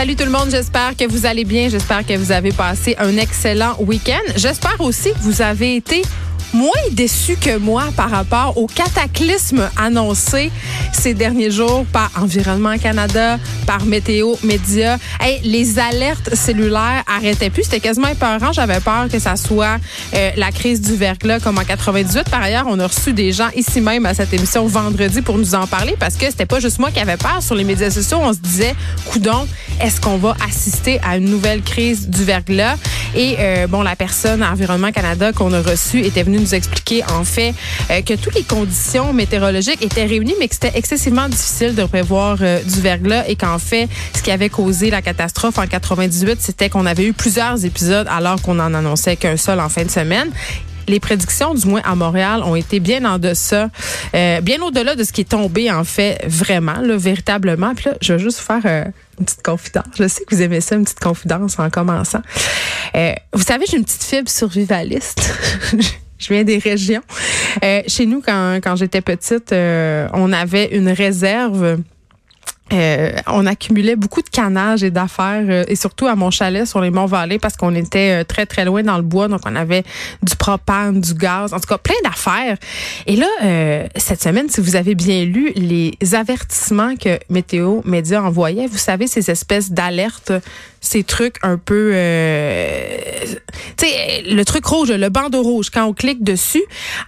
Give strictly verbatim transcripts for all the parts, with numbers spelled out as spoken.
Salut tout le monde, j'espère que vous allez bien. J'espère que vous avez passé un excellent week-end. J'espère aussi que vous avez été moins déçu que moi par rapport au cataclysme annoncé ces derniers jours par Environnement Canada, par Météo Média. Hey, les alertes cellulaires arrêtaient plus. C'était quasiment épeurant. J'avais peur que ça soit euh, la crise du verglas comme en quatre-vingt-dix-huit. Par ailleurs, on a reçu des gens ici même à cette émission vendredi pour nous en parler parce que c'était pas juste moi qui avait peur. Sur les médias sociaux, on se disait, coudonc, est-ce qu'on va assister à une nouvelle crise du verglas? Et euh, bon, la personne à Environnement Canada qu'on a reçue était venue nous expliquer en fait euh, que toutes les conditions météorologiques étaient réunies, mais que c'était excessivement difficile de prévoir euh, du verglas et qu'en fait, ce qui avait causé la catastrophe en quatre-vingt-dix-huit, c'était qu'on avait eu plusieurs épisodes alors qu'on n'en annonçait qu'un seul en fin de semaine. Les prédictions, du moins à Montréal, ont été bien en deçà, euh, bien au-delà de ce qui est tombé en fait vraiment, là, véritablement. Puis là, je vais juste vous faire euh, une petite confidence. Je sais que vous aimez ça, une petite confidence en commençant. Euh, vous savez, j'ai une petite fibre survivaliste. Je viens des régions. Euh, chez nous, quand, quand j'étais petite, euh, on avait une réserve. Euh, on accumulait beaucoup de canage et d'affaires, euh, et surtout à mon chalet sur les Monts Valais parce qu'on était euh, très, très loin dans le bois. Donc, on avait du propane, du gaz, en tout cas, plein d'affaires. Et là, euh, cette semaine, si vous avez bien lu les avertissements que Météo Média envoyait, vous savez, ces espèces d'alertes, ces trucs un peu... Euh, tu sais, le truc rouge, le bandeau rouge, quand on clique dessus,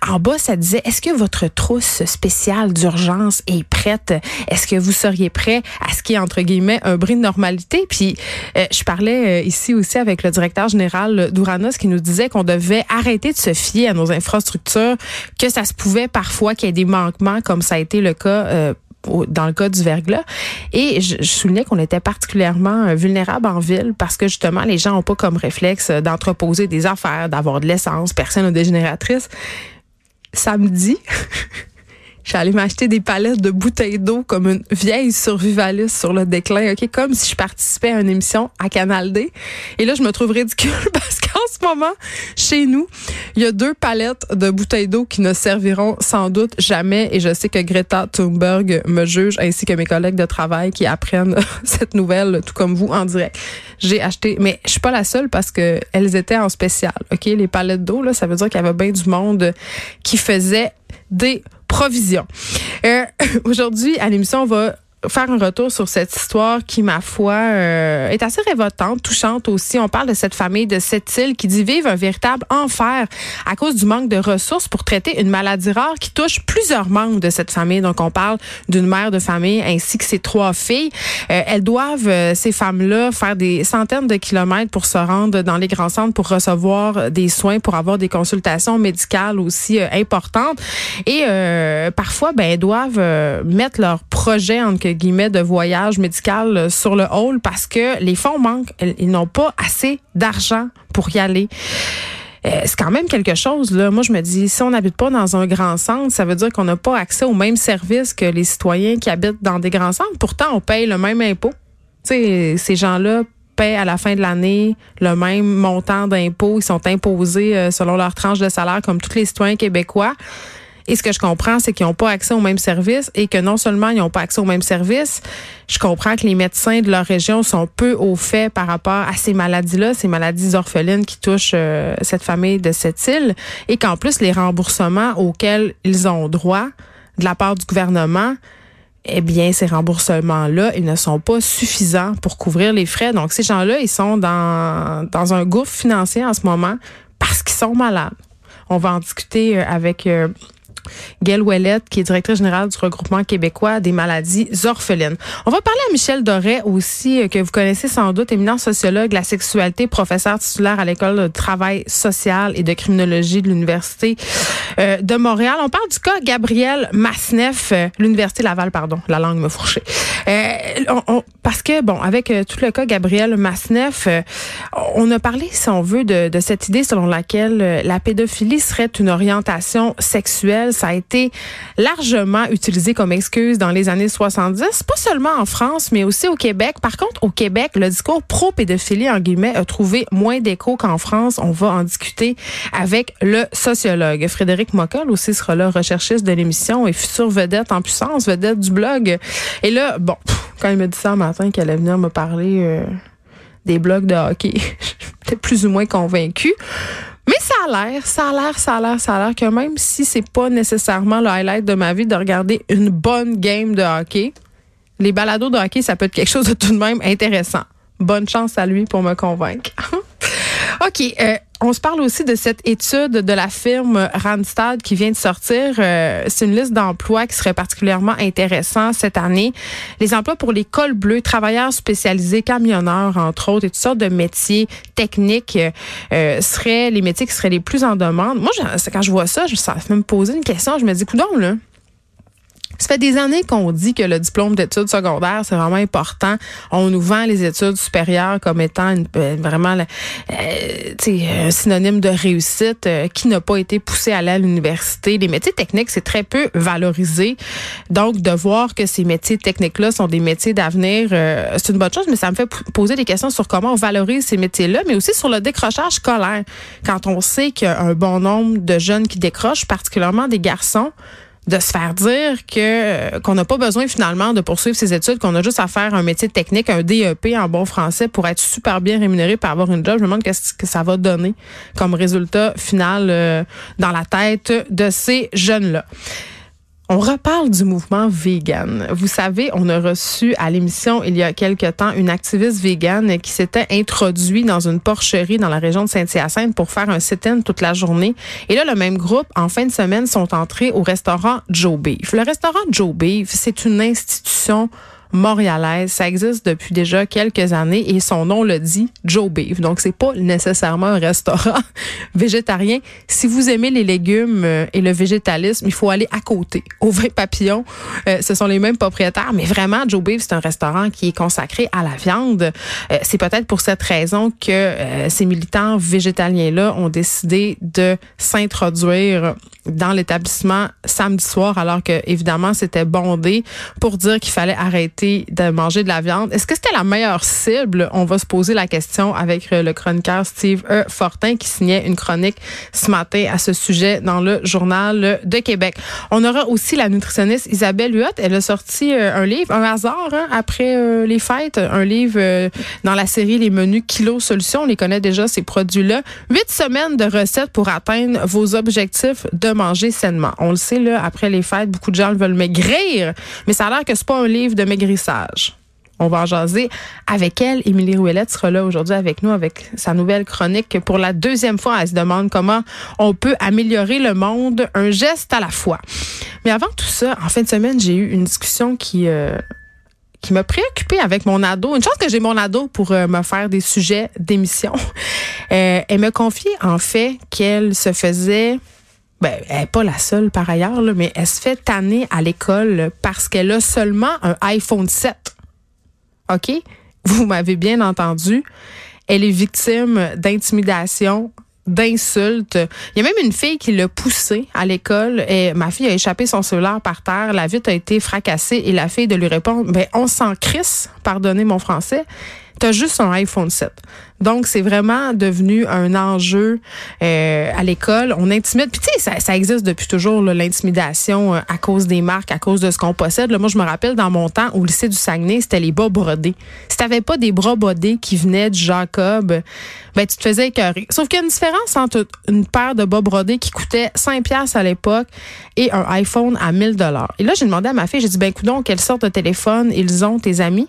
en bas, ça disait, est-ce que votre trousse spéciale d'urgence est prête? Est-ce que vous seriez prêt à ce qui est, entre guillemets, un bris de normalité? Puis, euh, je parlais euh, ici aussi avec le directeur général d'Ouranos qui nous disait qu'on devait arrêter de se fier à nos infrastructures, que ça se pouvait parfois qu'il y ait des manquements, comme ça a été le cas euh, dans le cas du verglas. Et je, je soulignais qu'on était particulièrement vulnérable en ville parce que, justement, les gens n'ont pas comme réflexe d'entreposer des affaires, d'avoir de l'essence, personne n'a de génératrice. Samedi, je suis allée m'acheter des palettes de bouteilles d'eau comme une vieille survivaliste sur le déclin, ok, comme si je participais à une émission à Canal D. Et là, je me trouve ridicule parce qu'en ce moment, chez nous, il y a deux palettes de bouteilles d'eau qui ne serviront sans doute jamais. Et je sais que Greta Thunberg me juge, ainsi que mes collègues de travail qui apprennent cette nouvelle, tout comme vous, en direct. J'ai acheté, mais je suis pas la seule parce que elles étaient en spécial, ok, les palettes d'eau, là, ça veut dire qu'il y avait bien du monde qui faisait des provisions. Euh, aujourd'hui, à l'émission, on va faire un retour sur cette histoire qui, ma foi, euh, est assez révoltante, touchante aussi. On parle de cette famille de Sept-Îles qui dit vivre un véritable enfer à cause du manque de ressources pour traiter une maladie rare qui touche plusieurs membres de cette famille. Donc, on parle d'une mère de famille ainsi que ses trois filles. Euh, elles doivent, euh, ces femmes-là, faire des centaines de kilomètres pour se rendre dans les grands centres pour recevoir des soins, pour avoir des consultations médicales aussi euh, importantes. Et euh, parfois, ben, elles doivent euh, mettre leur projet en guillemets de voyage médical sur le hall parce que les fonds manquent. Ils n'ont pas assez d'argent pour y aller. Euh, c'est quand même quelque chose, là. Moi, je me dis, si on n'habite pas dans un grand centre, ça veut dire qu'on n'a pas accès aux mêmes services que les citoyens qui habitent dans des grands centres. Pourtant, on paye le même impôt. Tu sais, ces gens-là paient à la fin de l'année le même montant d'impôt. Ils sont imposés selon leur tranche de salaire comme tous les citoyens québécois. Et ce que je comprends, c'est qu'ils n'ont pas accès aux mêmes services et que non seulement ils n'ont pas accès aux mêmes services, je comprends que les médecins de leur région sont peu au fait par rapport à ces maladies-là, ces maladies orphelines qui touchent euh, cette famille de Sept-Îles et qu'en plus, les remboursements auxquels ils ont droit de la part du gouvernement, eh bien, ces remboursements-là, ils ne sont pas suffisants pour couvrir les frais. Donc, ces gens-là, ils sont dans, dans un gouffre financier en ce moment parce qu'ils sont malades. On va en discuter avec... Euh, Gaëlle Ouellette, qui est directrice générale du regroupement québécois des maladies orphelines. On va parler à Michel Doré aussi, que vous connaissez sans doute, éminent sociologue de la sexualité, professeur titulaire à l'École de travail social et de criminologie de l'Université euh, de Montréal. On parle du cas Gabriel Masneff, euh, l'Université Laval, pardon, la langue me fourchait. Euh, on, on, parce que, bon, avec euh, tout le cas Gabriel Masneff, euh, on a parlé, si on veut, de, de cette idée selon laquelle euh, la pédophilie serait une orientation sexuelle ça a été largement utilisé comme excuse dans les années soixante-dix, pas seulement en France, mais aussi au Québec. Par contre, au Québec, le discours pro-pédophilie, en guillemets, a trouvé moins d'écho qu'en France. On va en discuter avec le sociologue. Frédéric Moccol aussi sera là, recherchiste de l'émission et future vedette en puissance, vedette du blog. Et là, bon, quand il me dit ça matin qu'elle allait venir me parler euh, des blogs de hockey, j'étais plus ou moins convaincue. Mais ça a l'air, ça a l'air, ça a l'air, ça a l'air que même si c'est pas nécessairement le highlight de ma vie de regarder une bonne game de hockey, les balados de hockey, ça peut être quelque chose de tout de même intéressant. Bonne chance à lui pour me convaincre. OK, euh, on se parle aussi de cette étude de la firme Randstad qui vient de sortir. Euh, c'est une liste d'emplois qui serait particulièrement intéressant cette année. Les emplois pour les cols bleus, travailleurs spécialisés, camionneurs, entre autres, et toutes sortes de métiers techniques euh, seraient les métiers qui seraient les plus en demande. Moi, je, quand je vois ça, je, ça fait me poser une question. Je me dis, coudonc, là. Ça fait des années qu'on dit que le diplôme d'études secondaires, c'est vraiment important. On nous vend les études supérieures comme étant une, vraiment euh, un synonyme de réussite euh, qui n'a pas été poussé à aller à l'université. Les métiers techniques, c'est très peu valorisé. Donc, de voir que ces métiers techniques-là sont des métiers d'avenir, euh, c'est une bonne chose, mais ça me fait poser des questions sur comment on valorise ces métiers-là, mais aussi sur le décrochage scolaire. Quand on sait qu'il y a un bon nombre de jeunes qui décrochent, particulièrement des garçons, de se faire dire que qu'on n'a pas besoin finalement de poursuivre ses études, qu'on a juste à faire un métier technique, un D E P en bon français pour être super bien rémunéré pour avoir une job. Je me demande qu'est-ce que ça va donner comme résultat final euh, dans la tête de ces jeunes-là. On reparle du mouvement vegan. Vous savez, on a reçu à l'émission il y a quelque temps une activiste végane qui s'était introduite dans une porcherie dans la région de Saint-Hyacinthe pour faire un sit-in toute la journée. Et là, le même groupe, en fin de semaine, sont entrés au restaurant Joe Beef. Le restaurant Joe Beef, c'est une institution montréalaise. Ça existe depuis déjà quelques années et son nom le dit, Joe Beef. Donc, c'est pas nécessairement un restaurant végétarien. Si vous aimez les légumes et le végétalisme, il faut aller à côté. Au V Papillon, euh, ce sont les mêmes propriétaires, mais vraiment, Joe Beef, c'est un restaurant qui est consacré à la viande. Euh, c'est peut-être pour cette raison que euh, ces militants végétaliens-là ont décidé de s'introduire dans l'établissement samedi soir, alors que, évidemment, c'était bondé pour dire qu'il fallait arrêter de manger de la viande. Est-ce que c'était la meilleure cible? On va se poser la question avec le chroniqueur Steve e. Fortin qui signait une chronique ce matin à ce sujet dans le Journal de Québec. On aura aussi la nutritionniste Isabelle Huot. Elle a sorti un livre, un hasard, hein, après euh, les fêtes, un livre euh, dans la série Les menus Kilo Solutions. On les connaît déjà, ces produits-là. Huit semaines de recettes pour atteindre vos objectifs de manger sainement. On le sait, là, après les fêtes, beaucoup de gens veulent maigrir, mais ça a l'air que c'est pas un livre de maigrir. Grissage. On va en jaser avec elle. Émilie Rouelette sera là aujourd'hui avec nous avec sa nouvelle chronique. Pour la deuxième fois, elle se demande comment on peut améliorer le monde, un geste à la fois. Mais avant tout ça, en fin de semaine, j'ai eu une discussion qui... Euh qui m'a préoccupée avec mon ado. Une chance que j'ai mon ado pour euh, me faire des sujets d'émission. Euh, elle me confiait en fait qu'elle se faisait... Ben, elle n'est pas la seule par ailleurs, là, mais elle se fait tanner à l'école parce qu'elle a seulement un iPhone sept. OK? Vous m'avez bien entendu. Elle est victime d'intimidation, d'insultes. Il y a même une fille qui l'a poussée à l'école et ma fille a échappé son cellulaire par terre. La vitre a été fracassée et la fille de lui répondre, ben, on s'en crisse, pardonnez mon français. T'as juste un iPhone sept. Donc, c'est vraiment devenu un enjeu euh, à l'école. On intimide. Puis, tu sais, ça, ça existe depuis toujours, là, l'intimidation euh, à cause des marques, à cause de ce qu'on possède. Là, moi, je me rappelle, dans mon temps, au lycée du Saguenay, c'était les bas brodés. Si t'avais pas des bras brodés qui venaient du Jacob, ben tu te faisais écœurer. Sauf qu'il y a une différence entre une paire de bas brodés qui coûtait cinq dollars à l'époque et un iPhone à mille dollars. Et là, j'ai demandé à ma fille, j'ai dit, ben, coudonc, quelle sorte de téléphone ils ont, tes amis?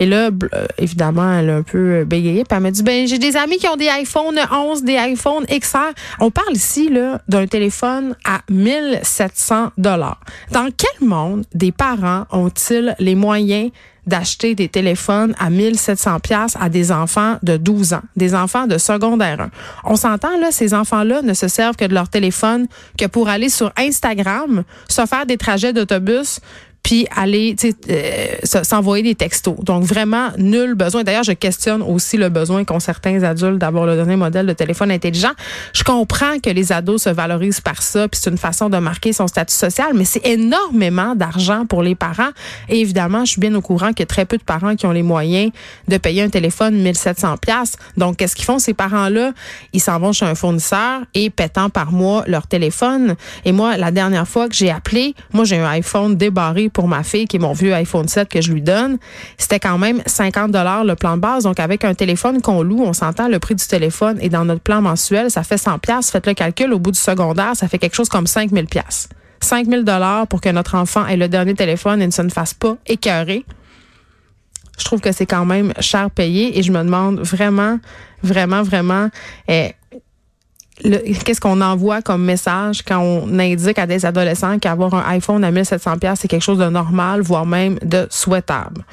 Et là, évidemment, elle a un peu bégayé. Puis elle m'a dit, ben j'ai des amis qui ont des iPhone onze, des iPhone X R. On parle ici là d'un téléphone à mille sept cents dollars. Dans quel monde des parents ont-ils les moyens d'acheter des téléphones à mille sept cents dollars à des enfants de douze ans, des enfants de secondaire un? On s'entend, là, ces enfants-là ne se servent que de leur téléphone que pour aller sur Instagram, se faire des trajets d'autobus, puis aller euh, s'envoyer des textos. Donc, vraiment, nul besoin. D'ailleurs, je questionne aussi le besoin qu'ont certains adultes d'avoir le dernier modèle de téléphone intelligent. Je comprends que les ados se valorisent par ça, puis c'est une façon de marquer son statut social, mais c'est énormément d'argent pour les parents. Et évidemment, je suis bien au courant qu'il y a très peu de parents qui ont les moyens de payer un téléphone mille sept cents dollars. Donc, qu'est-ce qu'ils font, ces parents-là? Ils s'en vont chez un fournisseur et pétant par mois leur téléphone. Et moi, la dernière fois que j'ai appelé, moi, j'ai un iPhone débarré pour ma fille, qui est mon vieux iPhone sept que je lui donne. C'était quand même cinquante dollars le plan de base. Donc, avec un téléphone qu'on loue, on s'entend, le prix du téléphone est dans notre plan mensuel, ça fait cent dollars. Faites le calcul, au bout du secondaire, ça fait quelque chose comme cinq mille dollars. cinq mille dollars pour que notre enfant ait le dernier téléphone et ne se ne fasse pas écœurer. Je trouve que c'est quand même cher payé et je me demande vraiment, vraiment, vraiment eh, le, qu'est-ce qu'on envoie comme message quand on indique à des adolescents qu'avoir un iPhone à mille sept cents dollars, c'est quelque chose de normal, voire même de souhaitable.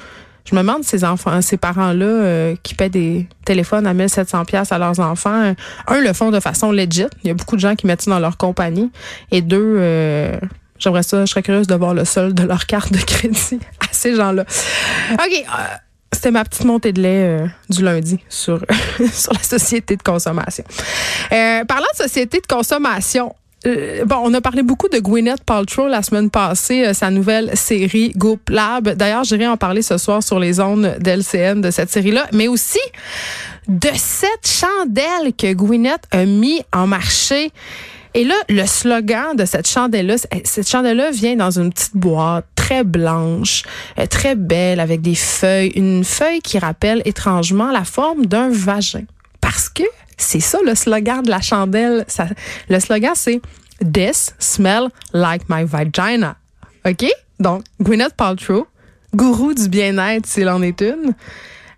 Je me demande ces enfants, ces parents-là euh, qui paient des téléphones à mille sept cents dollars à leurs enfants, un, le font de façon legit. Il y a beaucoup de gens qui mettent ça dans leur compagnie. Et deux, euh, j'aimerais ça, je serais curieuse de voir le solde de leur carte de crédit à ces gens-là. OK, euh, c'était ma petite montée de lait euh, du lundi sur, sur la société de consommation. Euh, parlant de société de consommation, Euh, bon, on a parlé beaucoup de Gwyneth Paltrow la semaine passée, euh, sa nouvelle série Goop Lab. D'ailleurs, j'irai en parler ce soir sur les ondes d'L C N de cette série-là, mais aussi de cette chandelle que Gwyneth a mis en marché. Et là, le slogan de cette chandelle-là, cette chandelle-là vient dans une petite boîte très blanche, très belle, avec des feuilles, une feuille qui rappelle étrangement la forme d'un vagin. Parce que c'est ça le slogan de la chandelle. Ça, le slogan, c'est « This smells like my vagina ». OK? Donc, Gwyneth Paltrow, gourou du bien-être, s'il en est une,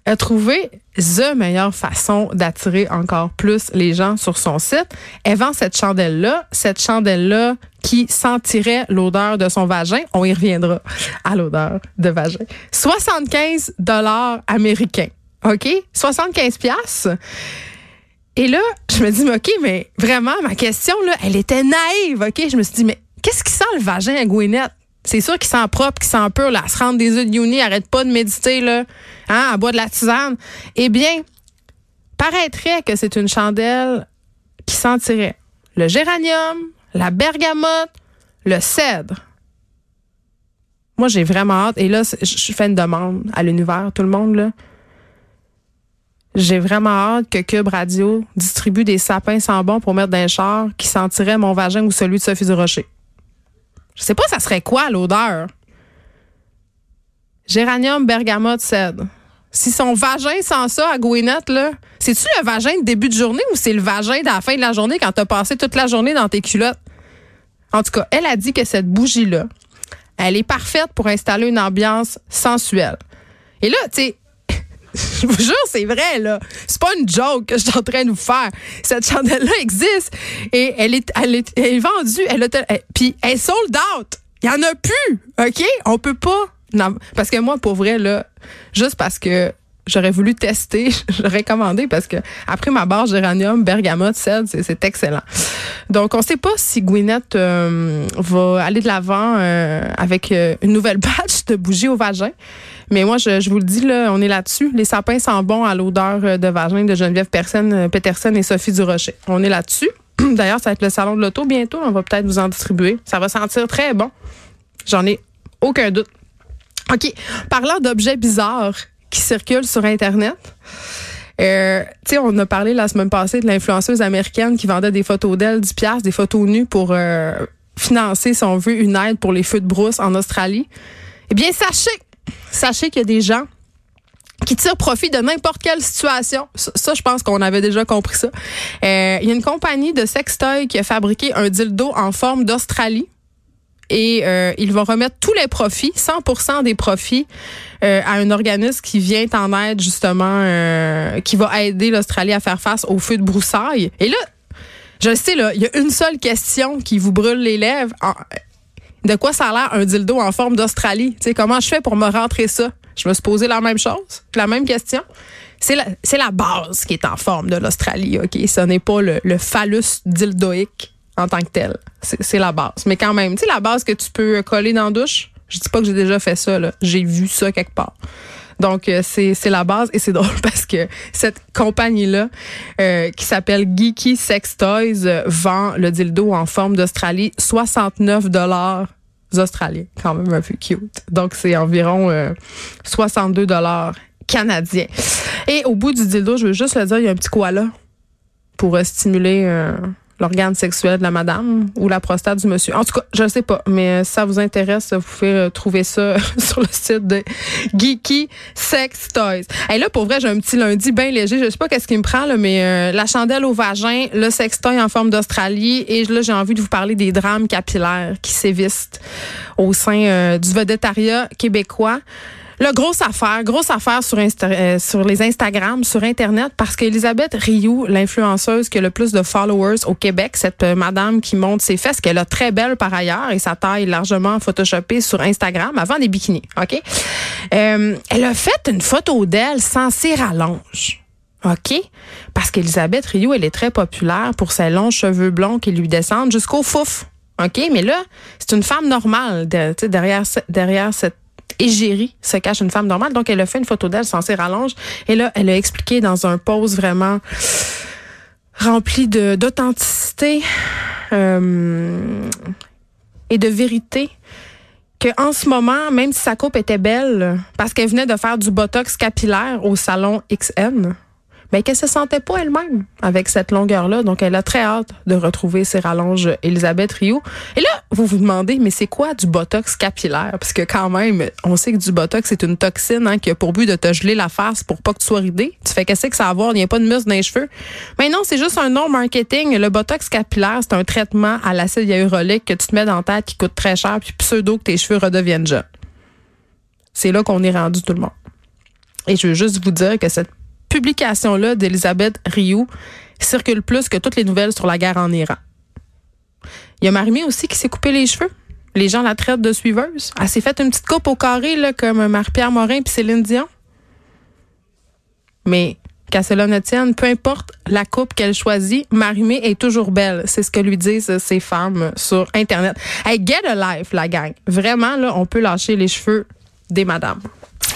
a trouvé la meilleure façon d'attirer encore plus les gens sur son site. Elle vend cette chandelle-là, cette chandelle-là qui sentirait l'odeur de son vagin. On y reviendra à l'odeur de vagin. soixante-quinze dollars américains. OK? soixante-quinze dollars. Et là, je me dis, mais OK, mais vraiment, ma question, là, elle était naïve, OK? Je me suis dit, mais qu'est-ce qui sent le vagin à Gwyneth? C'est sûr qu'il sent propre, qu'il sent pur, là. Elle se rentre des œufs de Youni, arrête pas de méditer, là. Hein, elle boit de la tisane. Eh bien, paraîtrait que c'est une chandelle qui sentirait le géranium, la bergamote, le cèdre. Moi, j'ai vraiment hâte. Et là, je fais une demande à l'univers, tout le monde, là. J'ai vraiment hâte que Cube Radio distribue des sapins sans bon pour mettre dans un char qui sentirait mon vagin ou celui de Sophie Durocher. Je sais pas, ça serait quoi l'odeur? Géranium, bergamote, cèdre. Si son vagin sent ça à Gwyneth, là, c'est-tu le vagin de début de journée ou c'est le vagin de la fin de la journée quand t'as passé toute la journée dans tes culottes? En tout cas, elle a dit que cette bougie-là, elle est parfaite pour installer une ambiance sensuelle. Et là, tu sais, je vous jure, c'est vrai, là. C'est pas une joke que je suis en train de vous faire. Cette chandelle-là existe et elle est, elle est, elle est vendue. Elle, elle, puis elle est sold out. Il y en a plus, OK? On peut pas. Non, parce que moi, pour vrai, là, juste parce que j'aurais voulu tester, j'aurais commandé parce que après ma barre géranium, bergamote, cèdre, c'est, c'est excellent. Donc, on sait pas si Gwyneth euh, va aller de l'avant euh, avec euh, une nouvelle batch de bougies au vagin. Mais moi, je, je vous le dis, là, on est là-dessus. Les sapins sentent bon à l'odeur de vagin de Geneviève Pettersen et Sophie Durocher. On est là-dessus. D'ailleurs, ça va être le salon de l'auto bientôt. On va peut-être vous en distribuer. Ça va sentir très bon. J'en ai aucun doute. OK. Parlant d'objets bizarres qui circulent sur Internet, euh, tu sais, on a parlé la semaine passée de l'influenceuse américaine qui vendait des photos d'elle, dix dollars, des photos nues pour euh, financer, si on veut, une aide pour les feux de brousse en Australie. Eh bien, sachez Sachez qu'il y a des gens qui tirent profit de n'importe quelle situation. Ça, ça je pense qu'on avait déjà compris ça. Euh, il y a une compagnie de sextoys qui a fabriqué un dildo en forme d'Australie. Et euh, ils vont remettre tous les profits, cent pour cent des profits, euh, à un organisme qui vient en aide, justement, euh, qui va aider l'Australie à faire face aux feux de broussailles. Et là, je sais, là, il y a une seule question qui vous brûle les lèvres. En, De quoi ça a l'air un dildo en forme d'Australie? Tu sais, comment je fais pour me rentrer ça? Je me suis posé la même chose, la même question. C'est la, c'est la base qui est en forme de l'Australie, OK? Ce n'est pas le, le phallus dildoïque en tant que tel. C'est, c'est la base. Mais quand même, tu sais, la base que tu peux coller dans la douche, Je dis pas que j'ai déjà fait ça, là. J'ai vu ça quelque part. Donc, c'est, c'est la base. Et c'est drôle parce que cette compagnie-là, euh, qui s'appelle Geeky Sex Toys, euh, vend le dildo en forme d'Australie soixante-neuf dollars australiens. Quand même un peu cute. Donc, c'est environ euh, soixante-deux dollars canadiens. Et au bout du dildo, je veux juste le dire, il y a un petit koala pour euh, stimuler euh, l'organe sexuel de la madame ou la prostate du monsieur. En tout cas, je ne sais pas, mais si ça vous intéresse, vous pouvez trouver ça sur le site de Geeky Sex Toys. Et hey, là, pour vrai, j'ai un petit lundi bien léger. Je sais pas qu'est-ce qui me prend, là, mais euh, la chandelle au vagin, le sextoy en forme d'Australie, et là, j'ai envie de vous parler des drames capillaires qui sévissent au sein euh, du vedettariat québécois. Là, grosse affaire, grosse affaire sur, Insta, euh, sur les Instagram, sur Internet, parce qu'Elisabeth Rioux, l'influenceuse qui a le plus de followers au Québec, cette euh, madame qui monte ses fesses, qu'elle a très belle par ailleurs, et sa taille largement photoshopée sur Instagram, avant des bikinis, OK? Euh, elle a fait une photo d'elle sans ses rallonges, OK? Parce qu'Elisabeth Rioux, elle est très populaire pour ses longs cheveux blonds qui lui descendent jusqu'au fouf, OK? Mais là, c'est une femme normale, de, tu sais, derrière, derrière cette égérie se cache une femme normale. Donc, elle a fait une photo d'elle sans ses rallonges. Et là, elle a expliqué dans un pose vraiment rempli de, d'authenticité euh, et de vérité qu'en ce moment, même si sa coupe était belle, parce qu'elle venait de faire du botox capillaire au salon X M, mais qu'elle se sentait pas elle-même avec cette longueur-là. Donc, elle a très hâte de retrouver ses rallonges Elisabeth Rioux. Et là, vous vous demandez, mais c'est quoi du botox capillaire? Parce que quand même, on sait que du botox, c'est une toxine hein, qui a pour but de te geler la face pour pas que tu sois ridée. Tu fais qu'est-ce que ça a à voir? Il n'y a pas de muscle dans les cheveux. Mais non, c'est juste un nom marketing. Le botox capillaire, c'est un traitement à l'acide hyaluronique que tu te mets dans la tête qui coûte très cher puis pseudo que tes cheveux redeviennent jeunes. C'est là qu'on est rendu tout le monde. Et je veux juste vous dire que cette publication-là d'Elisabeth Rioux circule plus que toutes les nouvelles sur la guerre en Iran. Il y a Marie-Mai aussi qui s'est coupé les cheveux. Les gens la traitent de suiveuse. Elle s'est faite une petite coupe au carré là, comme Marie-Pierre Morin puis Céline Dion. Mais qu'à cela ne tienne, peu importe la coupe qu'elle choisit, Marie-Mai est toujours belle. C'est ce que lui disent ces femmes sur Internet. Hey, get a life, la gang. Vraiment, là, on peut lâcher les cheveux des madames.